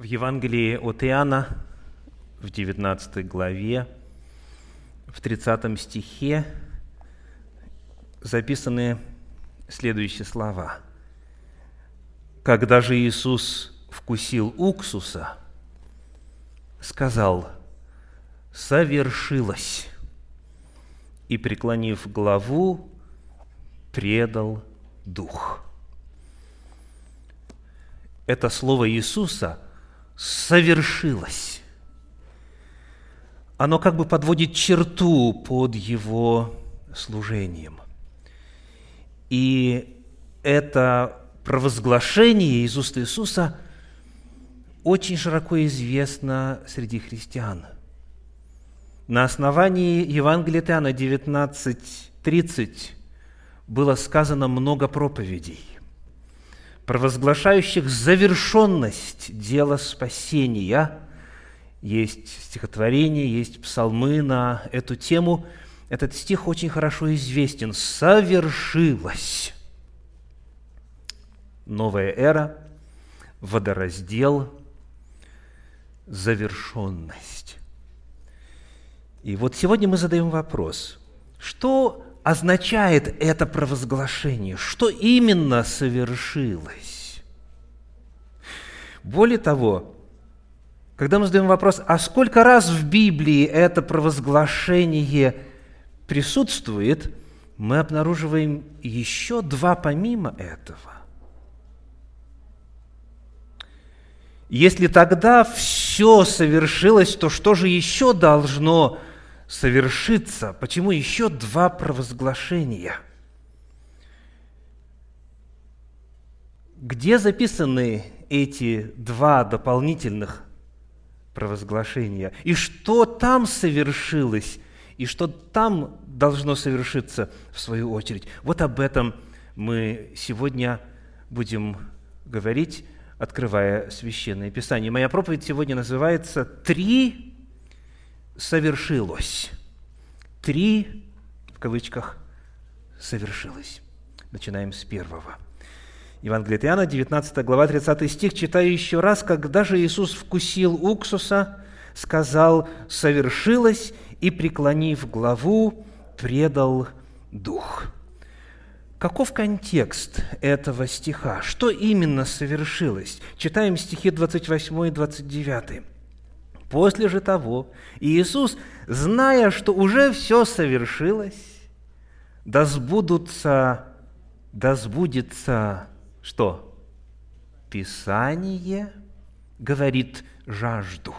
В Евангелии от Иоанна, в 19 главе, в 30 стихе записаны следующие слова. «Когда же Иисус вкусил уксуса, сказал: „Совершилось“, и, преклонив главу, предал дух». Это слово Иисуса «совершилось». Оно как бы подводит черту под его служением. И это провозглашение Иисуса очень широко известно среди христиан. На основании Евангелия от Иоанна 19:30 было сказано много проповедей, провозглашающих завершенность дела спасения. Есть стихотворения, есть псалмы на эту тему. Этот стих очень хорошо известен. «Совершилось». Новая эра, водораздел, завершенность. И вот сегодня мы задаем вопрос, что означает это провозглашение, что именно совершилось? Более того, когда мы задаем вопрос, а сколько раз в Библии это провозглашение присутствует, мы обнаруживаем еще два помимо этого. Если тогда все совершилось, то что же еще должно совершиться? Почему еще два провозглашения? Где записаны эти два дополнительных провозглашения? И что там совершилось? И что там должно совершиться в свою очередь? Вот об этом мы сегодня будем говорить, открывая Священное Писание. Моя проповедь сегодня называется «Три совершилось». «Три» в кавычках «совершилось». Начинаем с первого. Евангелие от Иоанна, 19 глава, 30 стих. Читаю еще раз. «Когда же Иисус вкусил уксуса, сказал: „Совершилось“, и, преклонив главу, предал дух». Каков контекст этого стиха? Что именно совершилось? Читаем стихи 28 и 29. «После же того Иисус, зная, что уже все совершилось, да сбудется что? Писание, говорит: „Жажду“».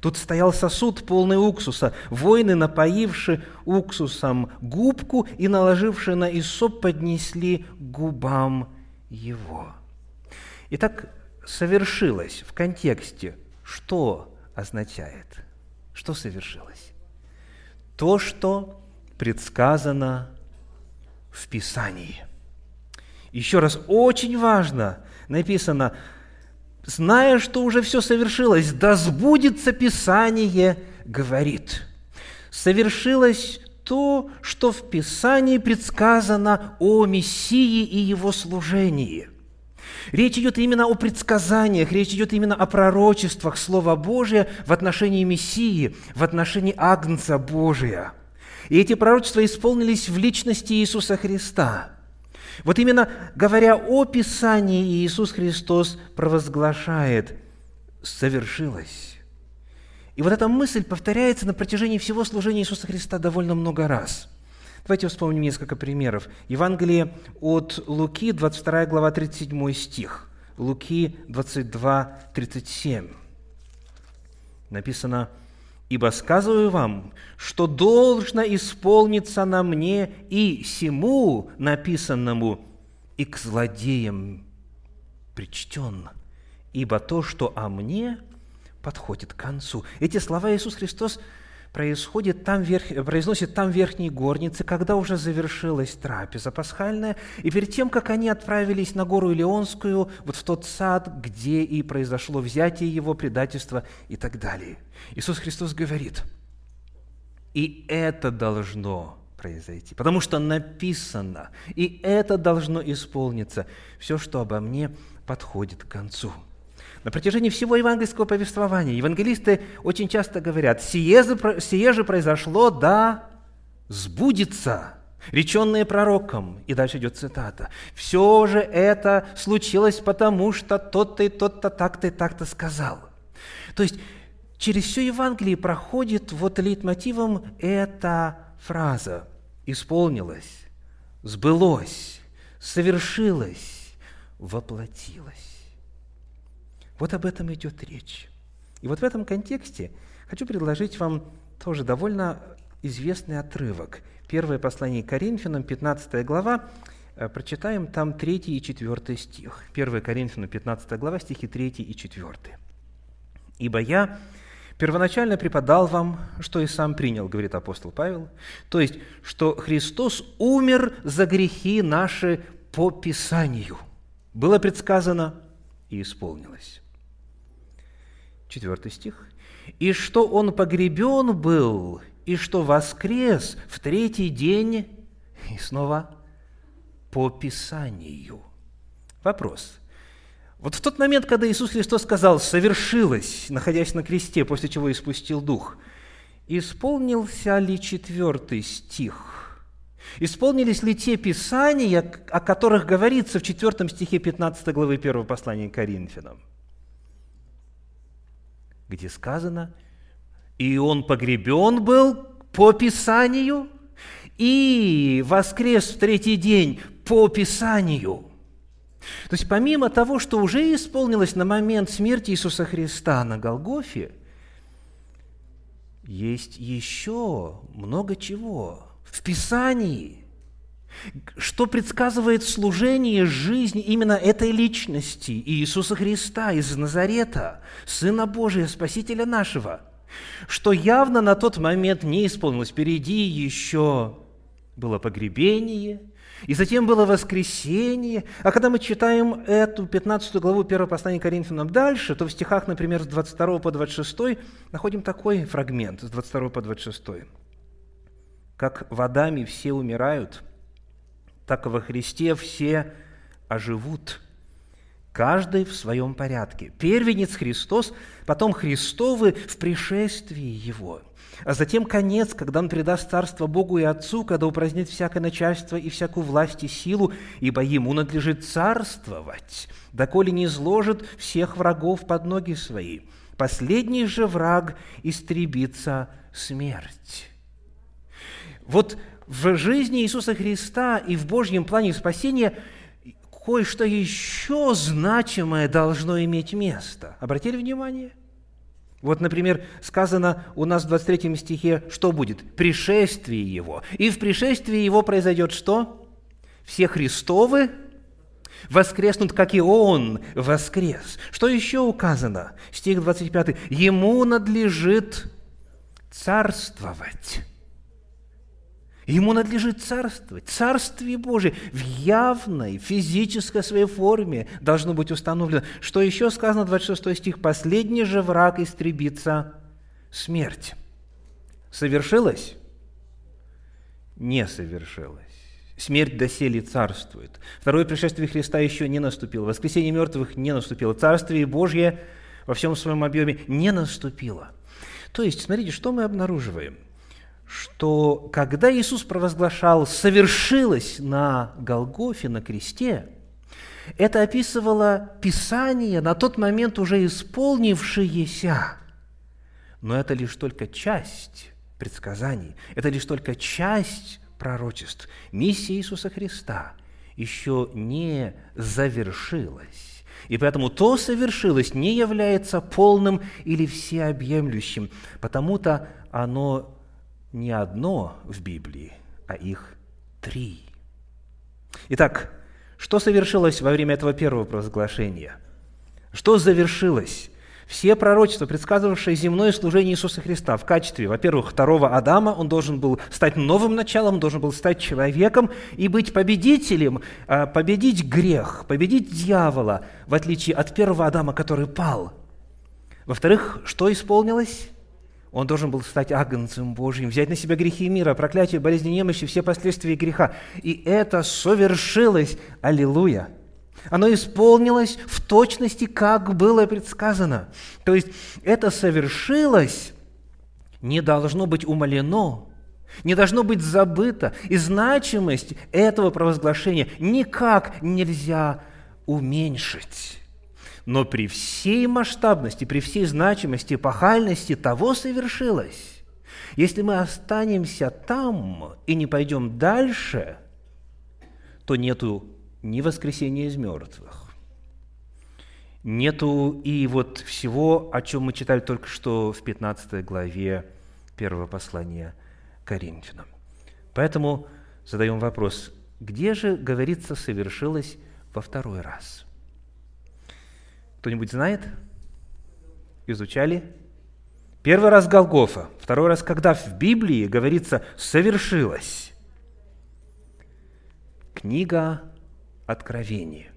Тут стоял сосуд, полный уксуса. Воины, напоивши уксусом губку и наложивши на исоп, поднесли губам его. Итак, совершилось в контексте. Что означает? Что совершилось? То, что предсказано в Писании. Еще раз, очень важно, написано: «Зная, что уже все совершилось, да сбудется Писание, говорит». Совершилось то, что в Писании предсказано о Мессии и его служении. Речь идет именно о предсказаниях, речь идет именно о пророчествах Слова Божия в отношении Мессии, в отношении Агнца Божия. И эти пророчества исполнились в личности Иисуса Христа. Вот именно говоря о Писании, Иисус Христос провозглашает «совершилось». И вот эта мысль повторяется на протяжении всего служения Иисуса Христа довольно много раз. Давайте вспомним несколько примеров. Евангелие от Луки, 22 глава, 37 стих. Луки 22, 37. Написано: «Ибо сказываю вам, что должно исполниться на мне и сему написанному, и к злодеям причтен, ибо то, что о мне, подходит к концу». Эти слова Иисус Христос произносит там в верхней горнице, когда уже завершилась трапеза пасхальная, и перед тем, как они отправились на гору Елеонскую, вот в тот сад, где и произошло взятие его, предательство и так далее. Иисус Христос говорит: «И это должно произойти, потому что написано, и это должно исполниться. Все, что обо мне, подходит к концу». На протяжении всего евангельского повествования евангелисты очень часто говорят: «Сие же произошло, да сбудется, реченное пророком». И дальше идет цитата. «Все же это случилось потому, что тот-то и тот-то так-то и так-то сказал». То есть через все Евангелие проходит вот лейтмотивом эта фраза: «Исполнилось, сбылось, совершилось, воплотилось». Вот об этом идет речь. И вот в этом контексте хочу предложить вам тоже довольно известный отрывок. Первое послание Коринфянам, 15 глава, прочитаем там 3 и 4 стих. 1 Коринфянам, 15 глава, стихи 3 и 4. «Ибо я первоначально преподал вам, что и сам принял, — говорит апостол Павел, — то есть, что Христос умер за грехи наши по Писанию. Было предсказано и исполнилось». 4 стих. «И что Он погребен был, и что воскрес в третий день, и снова по Писанию». Вопрос. Вот в тот момент, когда Иисус Христос сказал «совершилось», находясь на кресте, после чего испустил дух, исполнился ли 4 стих? Исполнились ли те писания, о которых говорится в 4 стихе 15 главы 1 послания к Коринфянам, где сказано: «И Он погребен был по Писанию, и воскрес в третий день по Писанию». То есть помимо того, что уже исполнилось на момент смерти Иисуса Христа на Голгофе, есть еще много чего в Писании, что предсказывает служение, жизнь именно этой личности Иисуса Христа из Назарета, Сына Божия, Спасителя нашего, что явно на тот момент не исполнилось. Впереди еще было погребение, и затем было воскресение. А когда мы читаем эту 15 главу 1 послания к Коринфянам дальше, то в стихах, например, с 22 по 26 находим такой фрагмент, с 22 по 26. «Как водами все умирают, так во Христе все оживут, каждый в своем порядке. Первенец Христос, потом Христовы в пришествии Его, а затем конец, когда Он предаст царство Богу и Отцу, когда упразднит всякое начальство и всякую власть и силу, ибо Ему надлежит царствовать, доколе не изложит всех врагов под ноги свои. Последний же враг истребится смерть». Вот в жизни Иисуса Христа и в Божьем плане спасения кое-что еще значимое должно иметь место. Обратили внимание? Вот, например, сказано у нас в 23 стихе, что будет? «Пришествие Его». И в пришествии Его произойдет что? «Все Христовы воскреснут, как и Он воскрес». Что еще указано? Стих 25. «Ему надлежит царствовать». Ему надлежит царствовать. Царствие Божие в явной физической своей форме должно быть установлено. Что еще сказано, 26 стих? «Последний же враг истребится смерть». Совершилось? Не совершилось. Смерть доселе царствует. Второе пришествие Христа еще не наступило. Воскресение мертвых не наступило. Царствие Божье во всем своем объеме не наступило. То есть, смотрите, что мы обнаруживаем. Что когда Иисус провозглашал «совершилось» на Голгофе, на кресте, это описывало Писание, на тот момент уже исполнившееся. Но это лишь только часть предсказаний, это лишь только часть пророчеств. Миссия Иисуса Христа еще не завершилась. И поэтому то «совершилось» не является полным или всеобъемлющим, потому-то оно не одно в Библии, а их 3. Итак, что совершилось во время этого первого провозглашения? Что завершилось? Все пророчества, предсказывавшие земное служение Иисуса Христа в качестве, во-первых, второго Адама, он должен был стать новым началом, должен был стать человеком и быть победителем, победить грех, победить дьявола, в отличие от первого Адама, который пал. Во-вторых, что исполнилось? Он должен был стать агнцем Божьим, взять на себя грехи мира, проклятие, болезни, немощи, все последствия греха. И это совершилось. Аллилуйя! Оно исполнилось в точности, как было предсказано. То есть это совершилось, не должно быть умалено, не должно быть забыто. И значимость этого провозглашения никак нельзя уменьшить. Но при всей масштабности, при всей значимости, эпохальности того совершилось. Если мы останемся там и не пойдем дальше, то нету ни воскресения из мертвых, нету и вот всего, о чем мы читали только что в 15 главе первого послания Коринфянам. Поэтому задаем вопрос, где же, говорится, совершилось во второй раз? Кто-нибудь знает? Изучали? Первый раз Голгофа, второй раз, когда в Библии говорится «совершилось». Книга Откровение,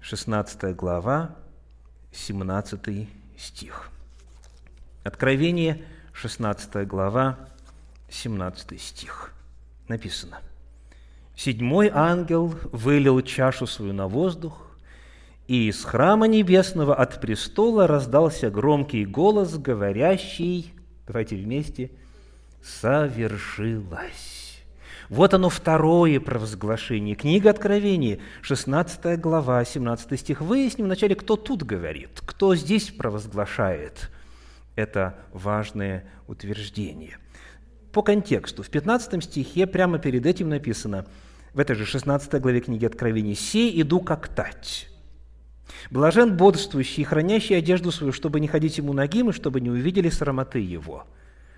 16 глава, 17 стих. Откровение, 16 глава, 17 стих. Написано: «Седьмой ангел вылил чашу свою на воздух, и из храма небесного от престола раздался громкий голос, говорящий, давайте вместе, совершилось». Вот оно второе провозглашение. Книга Откровения, 16 глава, 17 стих. Выясним вначале, кто тут говорит, кто здесь провозглашает это важное утверждение. По контексту, в 15 стихе прямо перед этим написано, в этой же 16 главе книги Откровения: «Сей иду как тать. Блажен бодрствующий и хранящий одежду свою, чтобы не ходить ему нагим, и чтобы не увидели срамоты его».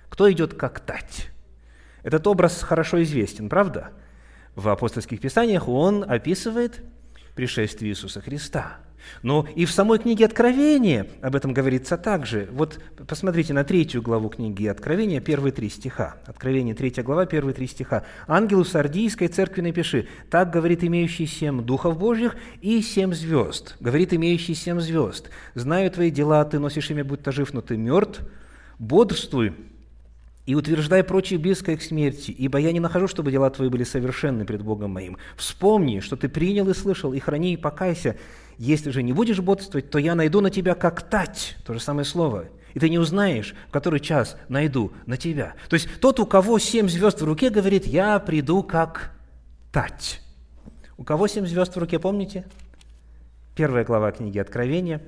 Кто идет как тать? Этот образ хорошо известен, правда? В апостольских писаниях он описывает пришествие Иисуса Христа. Но и в самой книге Откровения об этом говорится также. Вот посмотрите на 3 главу книги Откровения, первые 3 стиха. Откровение, 3 глава, первые 3 стиха. «Ангелу Сардийской церкви напиши: так говорит имеющий 7 духов Божьих и 7 звезд. Говорит имеющий 7 звезд: знаю твои дела, ты носишь имя, будто жив, но ты мертв. Бодрствуй и утверждай прочее близкое к смерти, ибо я не нахожу, чтобы дела твои были совершенны пред Богом моим. Вспомни, что ты принял и слышал, и храни, и покайся. Если же не будешь бодрствовать, то я найду на тебя как тать». То же самое слово. «И ты не узнаешь, в который час найду на тебя». То есть тот, у кого 7 звезд в руке, говорит: «Я приду как тать». У кого 7 звезд в руке, помните? 1 глава книги Откровения.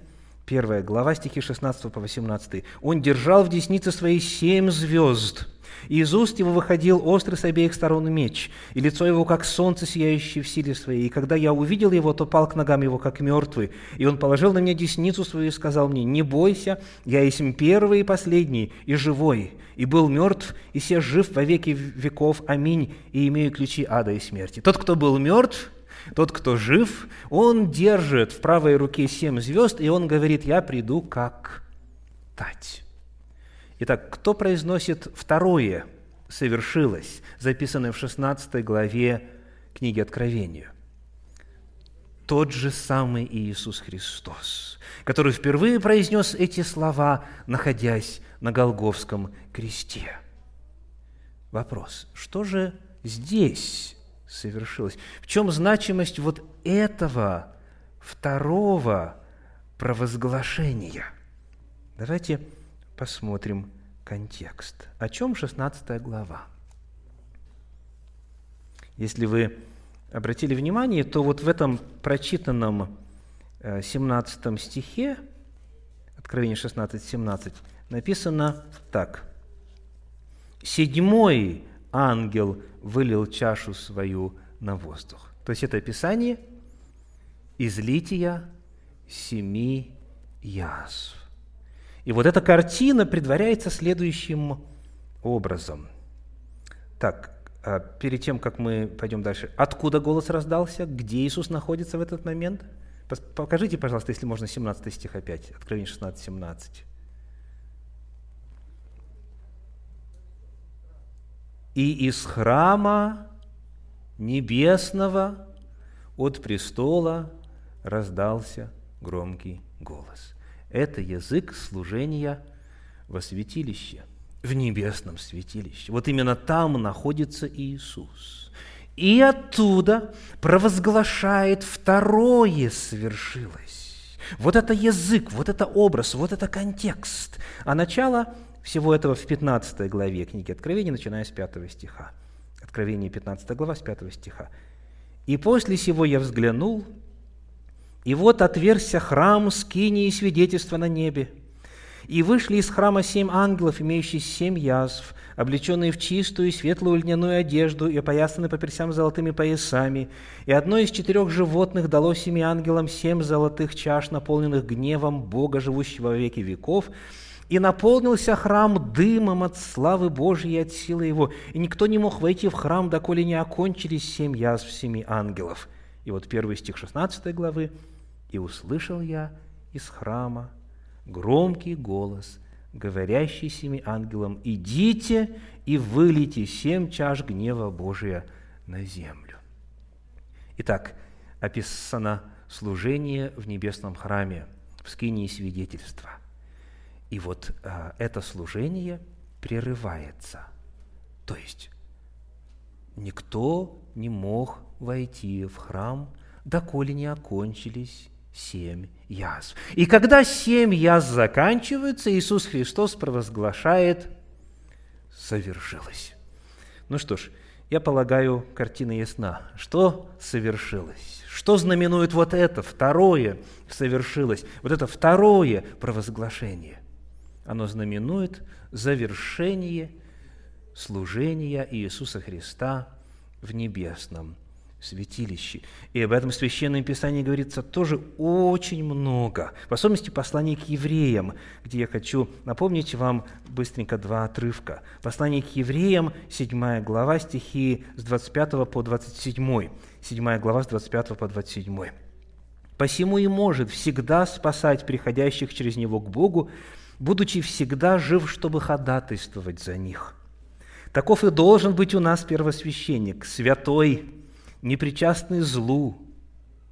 1 глава, стихи 16 по 18. «Он держал в деснице своей 7 звезд, и из уст его выходил острый с обеих сторон меч, и лицо его, как солнце, сияющее в силе своей. И когда я увидел его, то пал к ногам его, как мертвый. И он положил на меня десницу свою и сказал мне: не бойся, я есмь первый и последний, и живой, и был мертв, и се жив во веки веков. Аминь. И имею ключи ада и смерти». Тот, кто был мертв, тот, кто жив, он держит в правой руке 7 звезд, и он говорит: «Я приду как тать». Итак, кто произносит второе «совершилось», записанное в 16 главе книги Откровения? Тот же самый Иисус Христос, который впервые произнес эти слова, находясь на Голгофском кресте. Вопрос: что же здесь совершилось? В чем значимость вот этого второго провозглашения? Давайте посмотрим контекст. О чем 16 глава? Если вы обратили внимание, то вот в этом прочитанном 17 стихе, Откровение 16:17, написано так: «Седьмой ангел вылил чашу свою на воздух». То есть это описание излития 7 язв. И вот эта картина предваряется следующим образом. Так, перед тем, как мы пойдем дальше, откуда голос раздался, где Иисус находится в этот момент? Покажите, пожалуйста, если можно, 17 стих опять, Откровение 16:17. «И из храма небесного от престола раздался громкий голос». Это язык служения во святилище, в небесном святилище. Вот именно там находится Иисус. и оттуда провозглашает: второе свершилось. Вот это язык, вот это образ, вот это контекст. А начало всего этого в 15 главе книги Откровения, начиная с 5 стиха. Откровение, 15 глава, с 5 стиха. «И после сего я взглянул, и вот отверзся храм, скиния и свидетельство на небе. И вышли из храма 7 ангелов, имеющие 7 язв, облеченные в чистую и светлую льняную одежду и опоясаны по персям золотыми поясами. И одно из 4 животных дало 7 ангелам 7 золотых чаш, наполненных гневом Бога, живущего во веки веков. И наполнился храм дымом от славы Божьей и от силы Его. И никто не мог войти в храм, доколе не окончились 7 язв 7 ангелов». И вот 1 стих 16 главы. «И услышал я из храма громкий голос, говорящий 7 ангелам: идите и вылейте 7 чаш гнева Божия на землю». Итак, описано служение в небесном храме, в скинии свидетельства. И вот это служение прерывается. То есть никто не мог войти в храм, доколе не окончились 7 язв. И когда 7 язв заканчиваются, Иисус Христос провозглашает: совершилось. Ну что ж, я полагаю, картина ясна. Что совершилось? Что знаменует вот это второе совершилось? Вот это второе провозглашение. Оно знаменует завершение служения Иисуса Христа в небесном святилище. И об этом в Священном Писании говорится тоже очень много. В особенности послание к евреям, где я хочу напомнить вам быстренько 2 отрывка. Послание к евреям, 7 глава, стихи с 25 по 27. 7 глава с 25 по 27. «Посему и может всегда спасать приходящих через Него к Богу, будучи всегда жив, чтобы ходатайствовать за них. Таков и должен быть у нас первосвященник, святой, непричастный злу,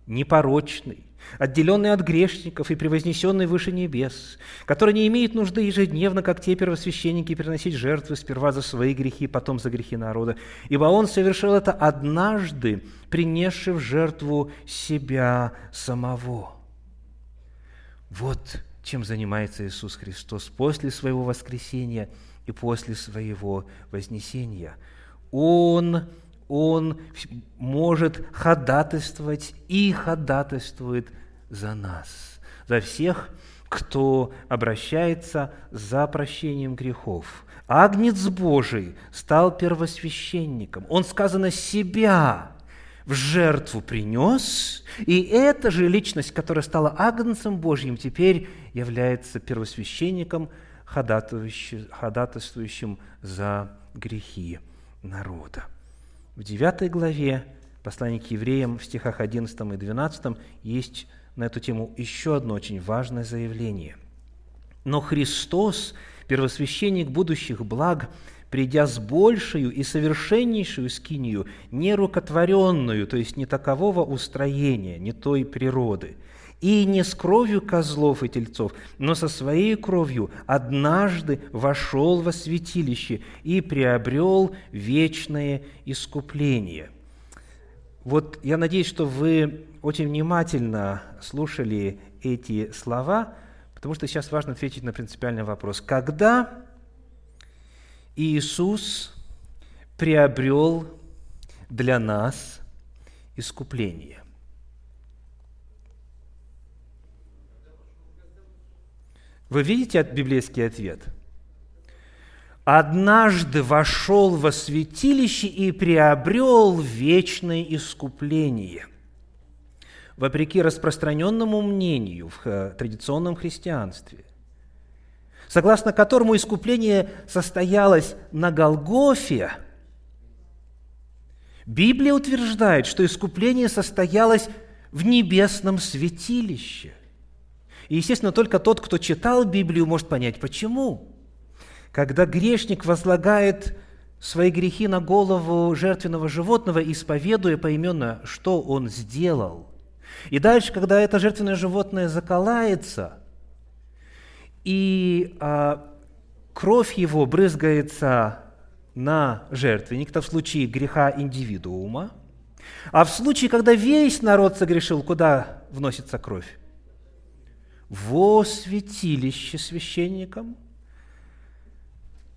непорочный, отделенный от грешников и превознесенный выше небес, который не имеет нужды ежедневно, как те первосвященники, приносить жертвы сперва за свои грехи, потом за грехи народа, ибо он совершил это однажды, принесший в жертву себя самого». Вот чем занимается Иисус Христос после Своего воскресения и после Своего вознесения. Он может ходатайствовать и ходатайствует за нас, за всех, кто обращается за прощением грехов. Агнец Божий стал первосвященником. Он, сказано, себя в жертву принес, и эта же личность, которая стала Агнцем Божьим, теперь является первосвященником, ходатайствующим за грехи народа. В 9 главе послания к евреям в стихах 11 и 12 есть на эту тему еще одно очень важное заявление. «Но Христос, первосвященник будущих благ, придя с большую и совершеннейшую скинию, нерукотворенную, то есть не такового устроения, не той природы, и не с кровью козлов и тельцов, но со своей кровью однажды вошел во святилище и приобрел вечное искупление». Вот я надеюсь, что вы очень внимательно слушали эти слова, потому что сейчас важно ответить на принципиальный вопрос. Когда Иисус приобрел для нас искупление? Вы видите библейский ответ? «Однажды вошел во святилище и приобрел вечное искупление». Вопреки распространенному мнению в традиционном христианстве, согласно которому искупление состоялось на Голгофе, Библия утверждает, что искупление состоялось в небесном святилище. И, естественно, только тот, кто читал Библию, может понять, почему. Когда грешник возлагает свои грехи на голову жертвенного животного, исповедуя поименно, что он сделал, и дальше, когда это жертвенное животное заколается, и кровь его брызгается на жертвенник, это в случае греха индивидуума, а в случае, когда весь народ согрешил, куда вносится кровь? Во святилище священником,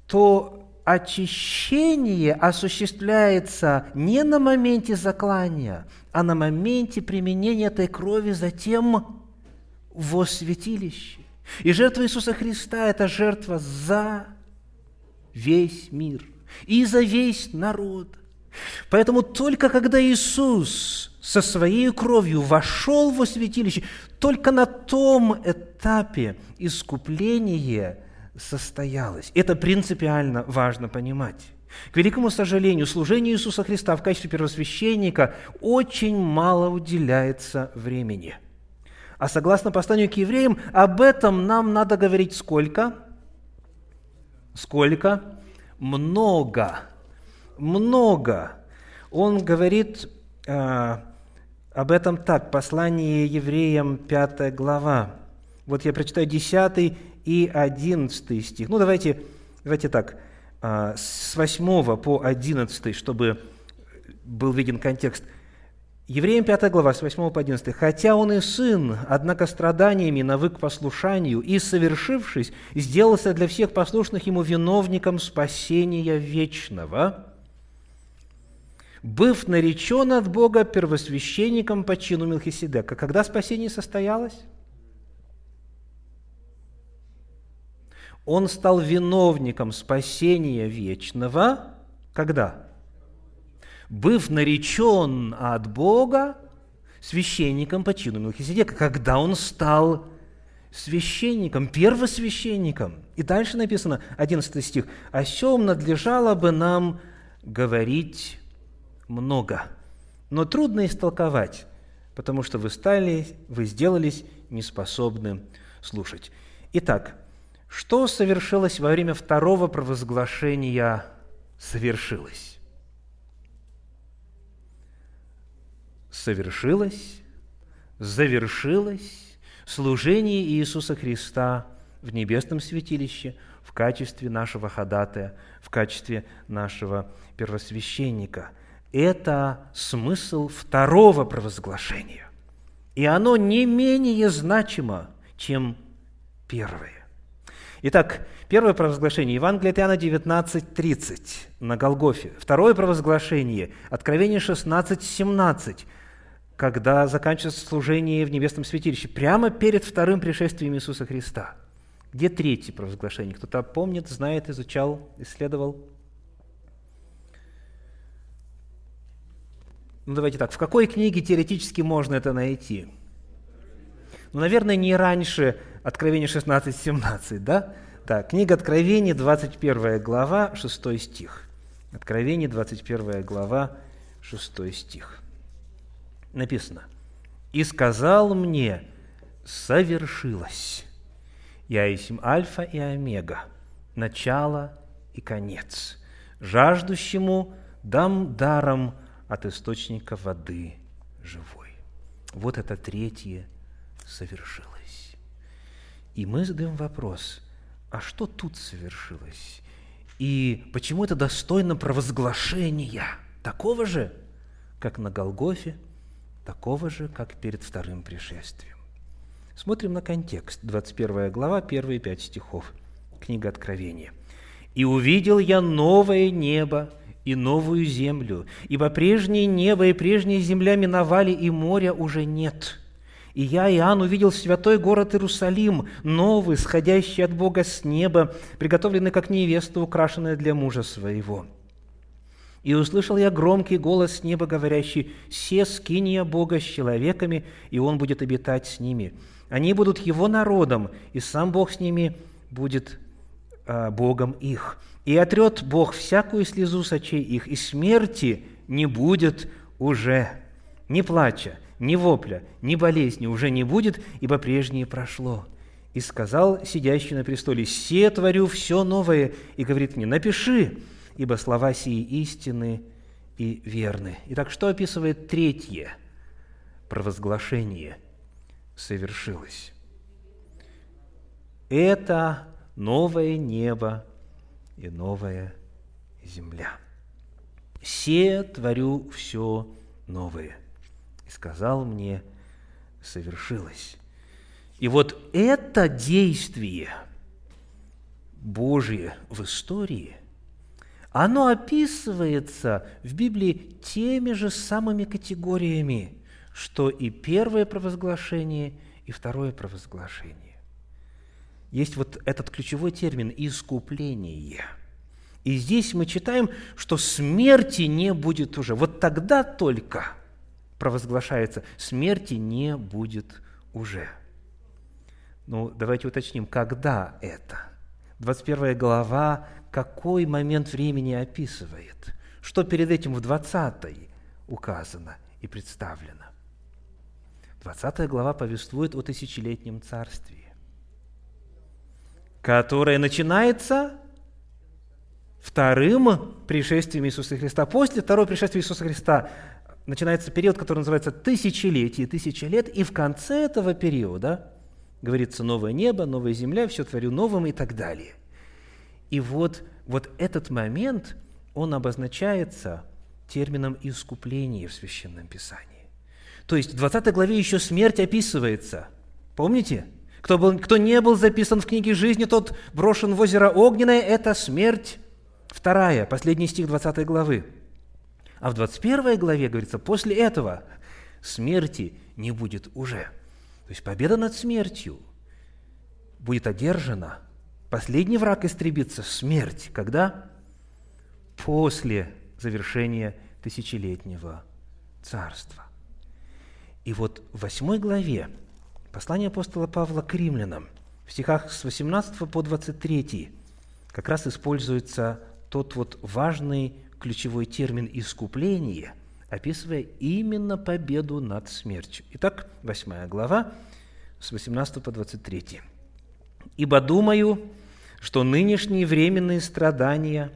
то очищение осуществляется не на моменте заклания, а на моменте применения этой крови затем во святилище. И жертва Иисуса Христа – это жертва за весь мир и за весь народ. Поэтому только когда Иисус со Своей кровью вошел во святилище, только на том этапе искупление состоялось. Это принципиально важно понимать. К великому сожалению, служению Иисуса Христа в качестве первосвященника очень мало уделяется времени. А согласно посланию к евреям, об этом нам надо говорить сколько? Сколько? Много. Много. Он говорит об этом так, послание евреям, 5 глава. Вот я прочитаю 10 и 11 стих. Ну, давайте так, с 8 по 11, чтобы был виден контекст. Евреям 5 глава, с 8 по 11. «Хотя он и сын, однако страданиями навык к послушанию, и, совершившись, сделался для всех послушных ему виновником спасения вечного, быв наречен от Бога первосвященником по чину Мелхиседека». Когда спасение состоялось? Он стал виновником спасения вечного. Когда? Быв наречен от Бога священником по чину Мелхиседека, когда он стал священником, первосвященником. И дальше написано, 11 стих, «О сем надлежало бы нам говорить много, но трудно истолковать, потому что вы сделались неспособны слушать». Итак, что совершилось во время второго провозглашения «совершилось»? Совершилось, завершилось служение Иисуса Христа в небесном святилище в качестве нашего ходатая, в качестве нашего первосвященника. Это смысл второго провозглашения. И оно не менее значимо, чем первое. Итак, первое провозглашение Евангелие от Иоанна 19:30 на Голгофе. Второе провозглашение Откровение 16:17. Когда заканчивается служение в небесном святилище, прямо перед вторым пришествием Иисуса Христа. Где третье провозглашение? Кто-то помнит, знает, изучал, исследовал? Ну, давайте так. В какой книге теоретически можно это найти? Ну, наверное, не раньше Откровение 16:17, да? Да, книга Откровение, 21 глава, 6 стих. Откровение, 21 глава, 6 стих. Написано, «И сказал мне, совершилось, я есмь Альфа и Омега, начало и конец, жаждущему дам даром от источника воды живой». Вот это третье совершилось. И мы задаем вопрос, а что тут совершилось? И почему это достойно провозглашения, такого же, как на Голгофе, такого же, как перед вторым пришествием. Смотрим на контекст. 21 глава, первые 5 стихов. Книга Откровения. «И увидел я новое небо и новую землю, ибо прежнее небо и прежняя земля миновали, и моря уже нет. И я, Иоанн, увидел святой город Иерусалим, новый, сходящий от Бога с неба, приготовленный как невеста, украшенная для мужа своего». И услышал я громкий голос с неба, говорящий, «Се скиния Бога с человеками, и Он будет обитать с ними. Они будут Его народом, и Сам Бог с ними будет Богом их. И отрет Бог всякую слезу с очей их, и смерти не будет уже, ни плача, ни вопля, ни болезни уже не будет, ибо прежнее прошло». И сказал сидящий на престоле, «Се творю все новое», и говорит мне, «Напиши, ибо слова сии истинны и верны». Итак, что описывает третье провозглашение «совершилось»? Это новое небо и новая земля. Се творю все новое. И сказал мне, совершилось. И вот это действие Божие в истории, оно описывается в Библии теми же самыми категориями, что и первое провозглашение, и второе провозглашение. Есть вот этот ключевой термин «искупление». И здесь мы читаем, что смерти не будет уже. Вот тогда только провозглашается «смерти не будет уже». Ну, давайте уточним, когда это? 21 глава какой момент времени описывает? Что перед этим в 20 указано и представлено? 20 глава повествует о тысячелетнем царстве, которое начинается вторым пришествием Иисуса Христа. После второго пришествия Иисуса Христа начинается период, который называется «тысячелетие», «тысяча лет», и в конце этого периода говорится «новое небо», «новая земля», «все творю новым» и так далее. И вот этот момент, он обозначается термином «искупление» в Священном Писании. То есть в 20 главе еще смерть описывается. Помните? Кто не был записан в книге жизни, тот брошен в озеро Огненное. Это смерть вторая, последний стих 20 главы. А в 21 главе говорится, после этого смерти не будет уже. То есть победа над смертью будет одержана. Последний враг истребится – смерть. Когда? После завершения тысячелетнего царства. И вот в 8 главе Послание апостола Павла к римлянам в стихах с 18 по 23 как раз используется тот вот важный ключевой термин «искупление», описывая именно победу над смертью. Итак, 8 глава с 18 по 23. «Ибо думаю, что нынешние временные страдания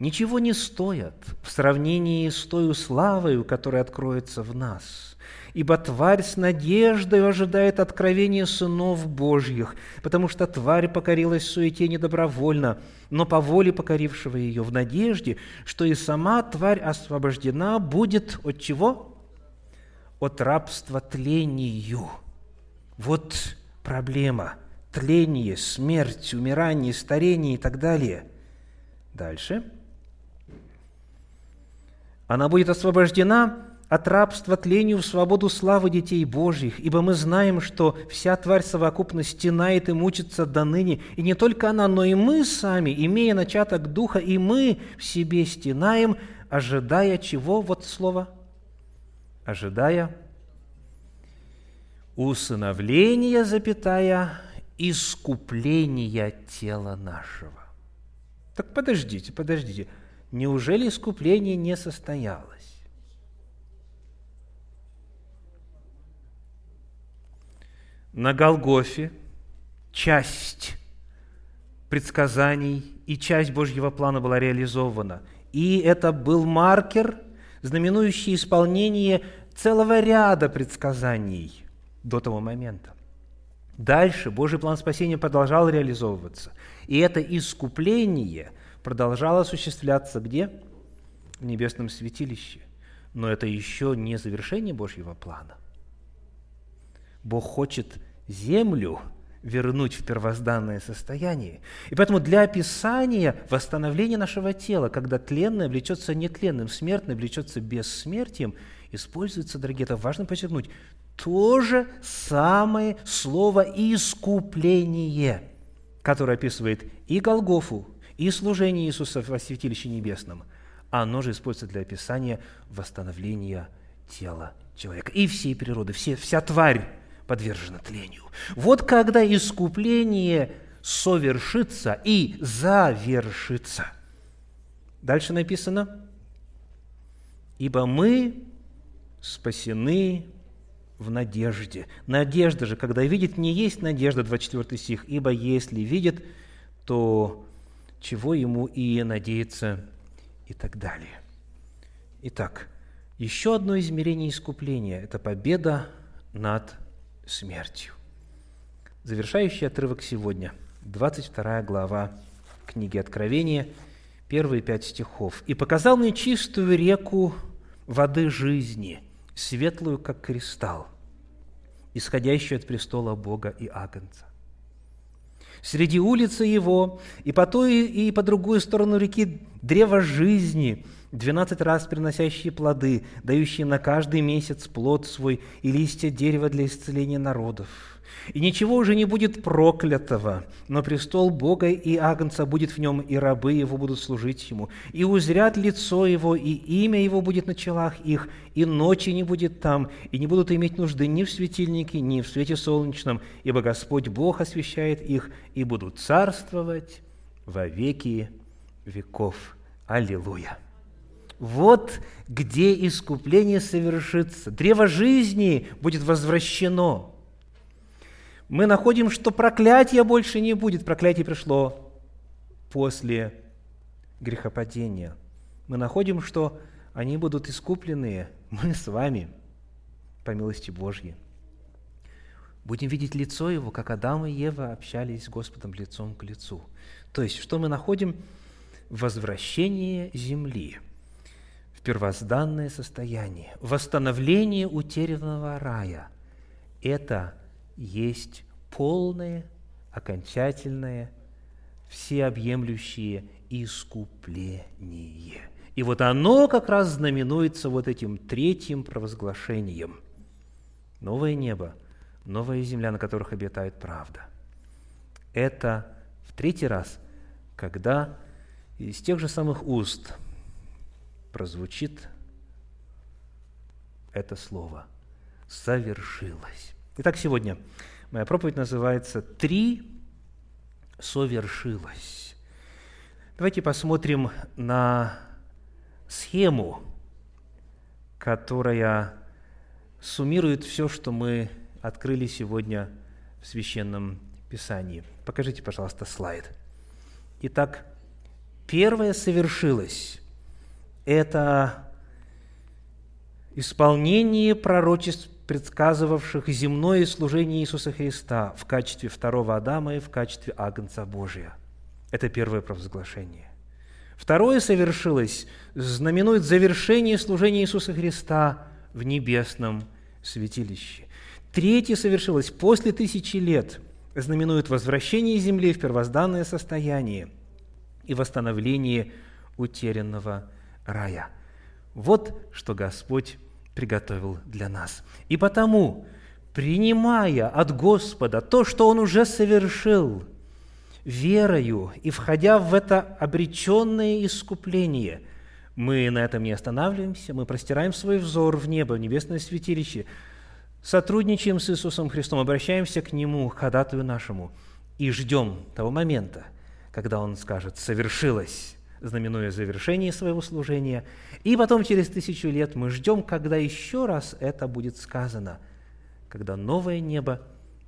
ничего не стоят в сравнении с тою славою, которая откроется в нас». Ибо тварь с надеждой ожидает откровения сынов Божьих, потому что тварь покорилась суете недобровольно, но по воле покорившего ее, в надежде, что и сама тварь освобождена будет от чего? От рабства тлению. Вот проблема. Тление, смерть, умирание, старение и так далее. Дальше. Она будет освобождена от рабства тлению в свободу славы детей Божьих, ибо мы знаем, что вся тварь совокупно стенает и мучится доныне, и не только она, но и мы сами, имея начаток Духа, и мы в себе стенаем, ожидая чего? Вот слово. Ожидая усыновления, искупления тела нашего. Так подождите. Неужели искупление не состоялось? На Голгофе часть предсказаний и часть Божьего плана была реализована. И это был маркер, знаменующий исполнение целого ряда предсказаний до того момента. Дальше Божий план спасения продолжал реализовываться. И это искупление продолжало осуществляться где? В небесном святилище. Но это еще не завершение Божьего плана. Бог хочет землю вернуть в первозданное состояние. И поэтому для описания восстановления нашего тела, когда тленное влечется нетленным, смертное влечется бессмертием, используется, дорогие, это важно подчеркнуть, то же самое слово «искупление», которое описывает и Голгофу, и служение Иисуса во святилище небесном. Оно же используется для описания восстановления тела человека и всей природы, вся тварь подвержена тлению. Вот когда искупление совершится и завершится. Дальше написано: «Ибо мы спасены в надежде». Надежда же, когда видит, не есть надежда, 24 стих, «Ибо если видит, то чего ему и надеяться», и так далее. Итак, еще одно измерение искупления – это победа над смертью. Завершающий отрывок сегодня, 22 глава книги Откровения, первые 5 стихов. «И показал мне чистую реку воды жизни, светлую, как кристалл, исходящую от престола Бога и Агнца. Среди улицы его и по той, и по другую сторону реки древо жизни, 12 раз приносящие плоды, дающие на каждый месяц плод свой и листья дерева для исцеления народов. И ничего уже не будет проклятого, но престол Бога и Агнца будет в нем, и рабы его будут служить ему. И узрят лицо его, и имя его будет на челах их, и ночи не будет там, и не будут иметь нужды ни в светильнике, ни в свете солнечном, ибо Господь Бог освещает их, и будут царствовать во веки веков». Аллилуйя! Вот где искупление совершится. Древо жизни будет возвращено. Мы находим, что проклятия больше не будет. Проклятие пришло после грехопадения. Мы находим, что они будут искуплены. Мы с вами, по милости Божьей, будем видеть лицо Его, как Адам и Ева общались с Господом лицом к лицу. То есть, что мы находим? Возвращение земли в первозданное состояние, восстановление утерянного рая. Это есть полное, окончательное, всеобъемлющее искупление. И вот оно как раз знаменуется вот этим третьим провозглашением. Новое небо, новая земля, на которых обитает правда. Это в третий раз, когда из тех же самых уст прозвучит это слово «совершилось». Итак, сегодня моя проповедь называется «Три совершилось». Давайте посмотрим на схему, которая суммирует все, что мы открыли сегодня в Священном Писании. Покажите, пожалуйста, слайд. Итак, первое совершилось – это исполнение пророчеств, предсказывавших земное служение Иисуса Христа в качестве второго Адама и в качестве Агнца Божия. Это первое провозглашение. Второе совершилось, знаменует завершение служения Иисуса Христа в небесном святилище. Третье совершилось после 1000 лет, знаменует возвращение земли в первозданное состояние и восстановление утерянного рая. Вот что Господь приготовил для нас. И потому, принимая от Господа то, что Он уже совершил, верою и входя в это обреченное искупление, мы на этом не останавливаемся, мы простираем свой взор в небо, в небесное святилище, сотрудничаем с Иисусом Христом, обращаемся к Нему, ходатаю нашему, и ждем того момента, когда Он скажет «совершилось», знаменуя завершение своего служения, и потом через 1000 лет мы ждем, когда еще раз это будет сказано, когда новое небо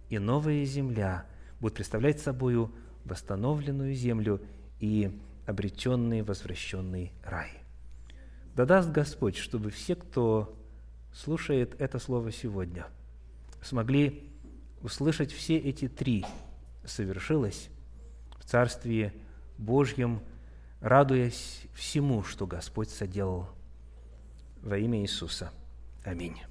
и новая земля будут представлять собою восстановленную землю и обретенный возвращенный рай. Да даст Господь, чтобы все, кто слушает это слово сегодня, смогли услышать все эти три «совершилось» в Царстве Божьем, радуясь всему, что Господь соделал во имя Иисуса. Аминь.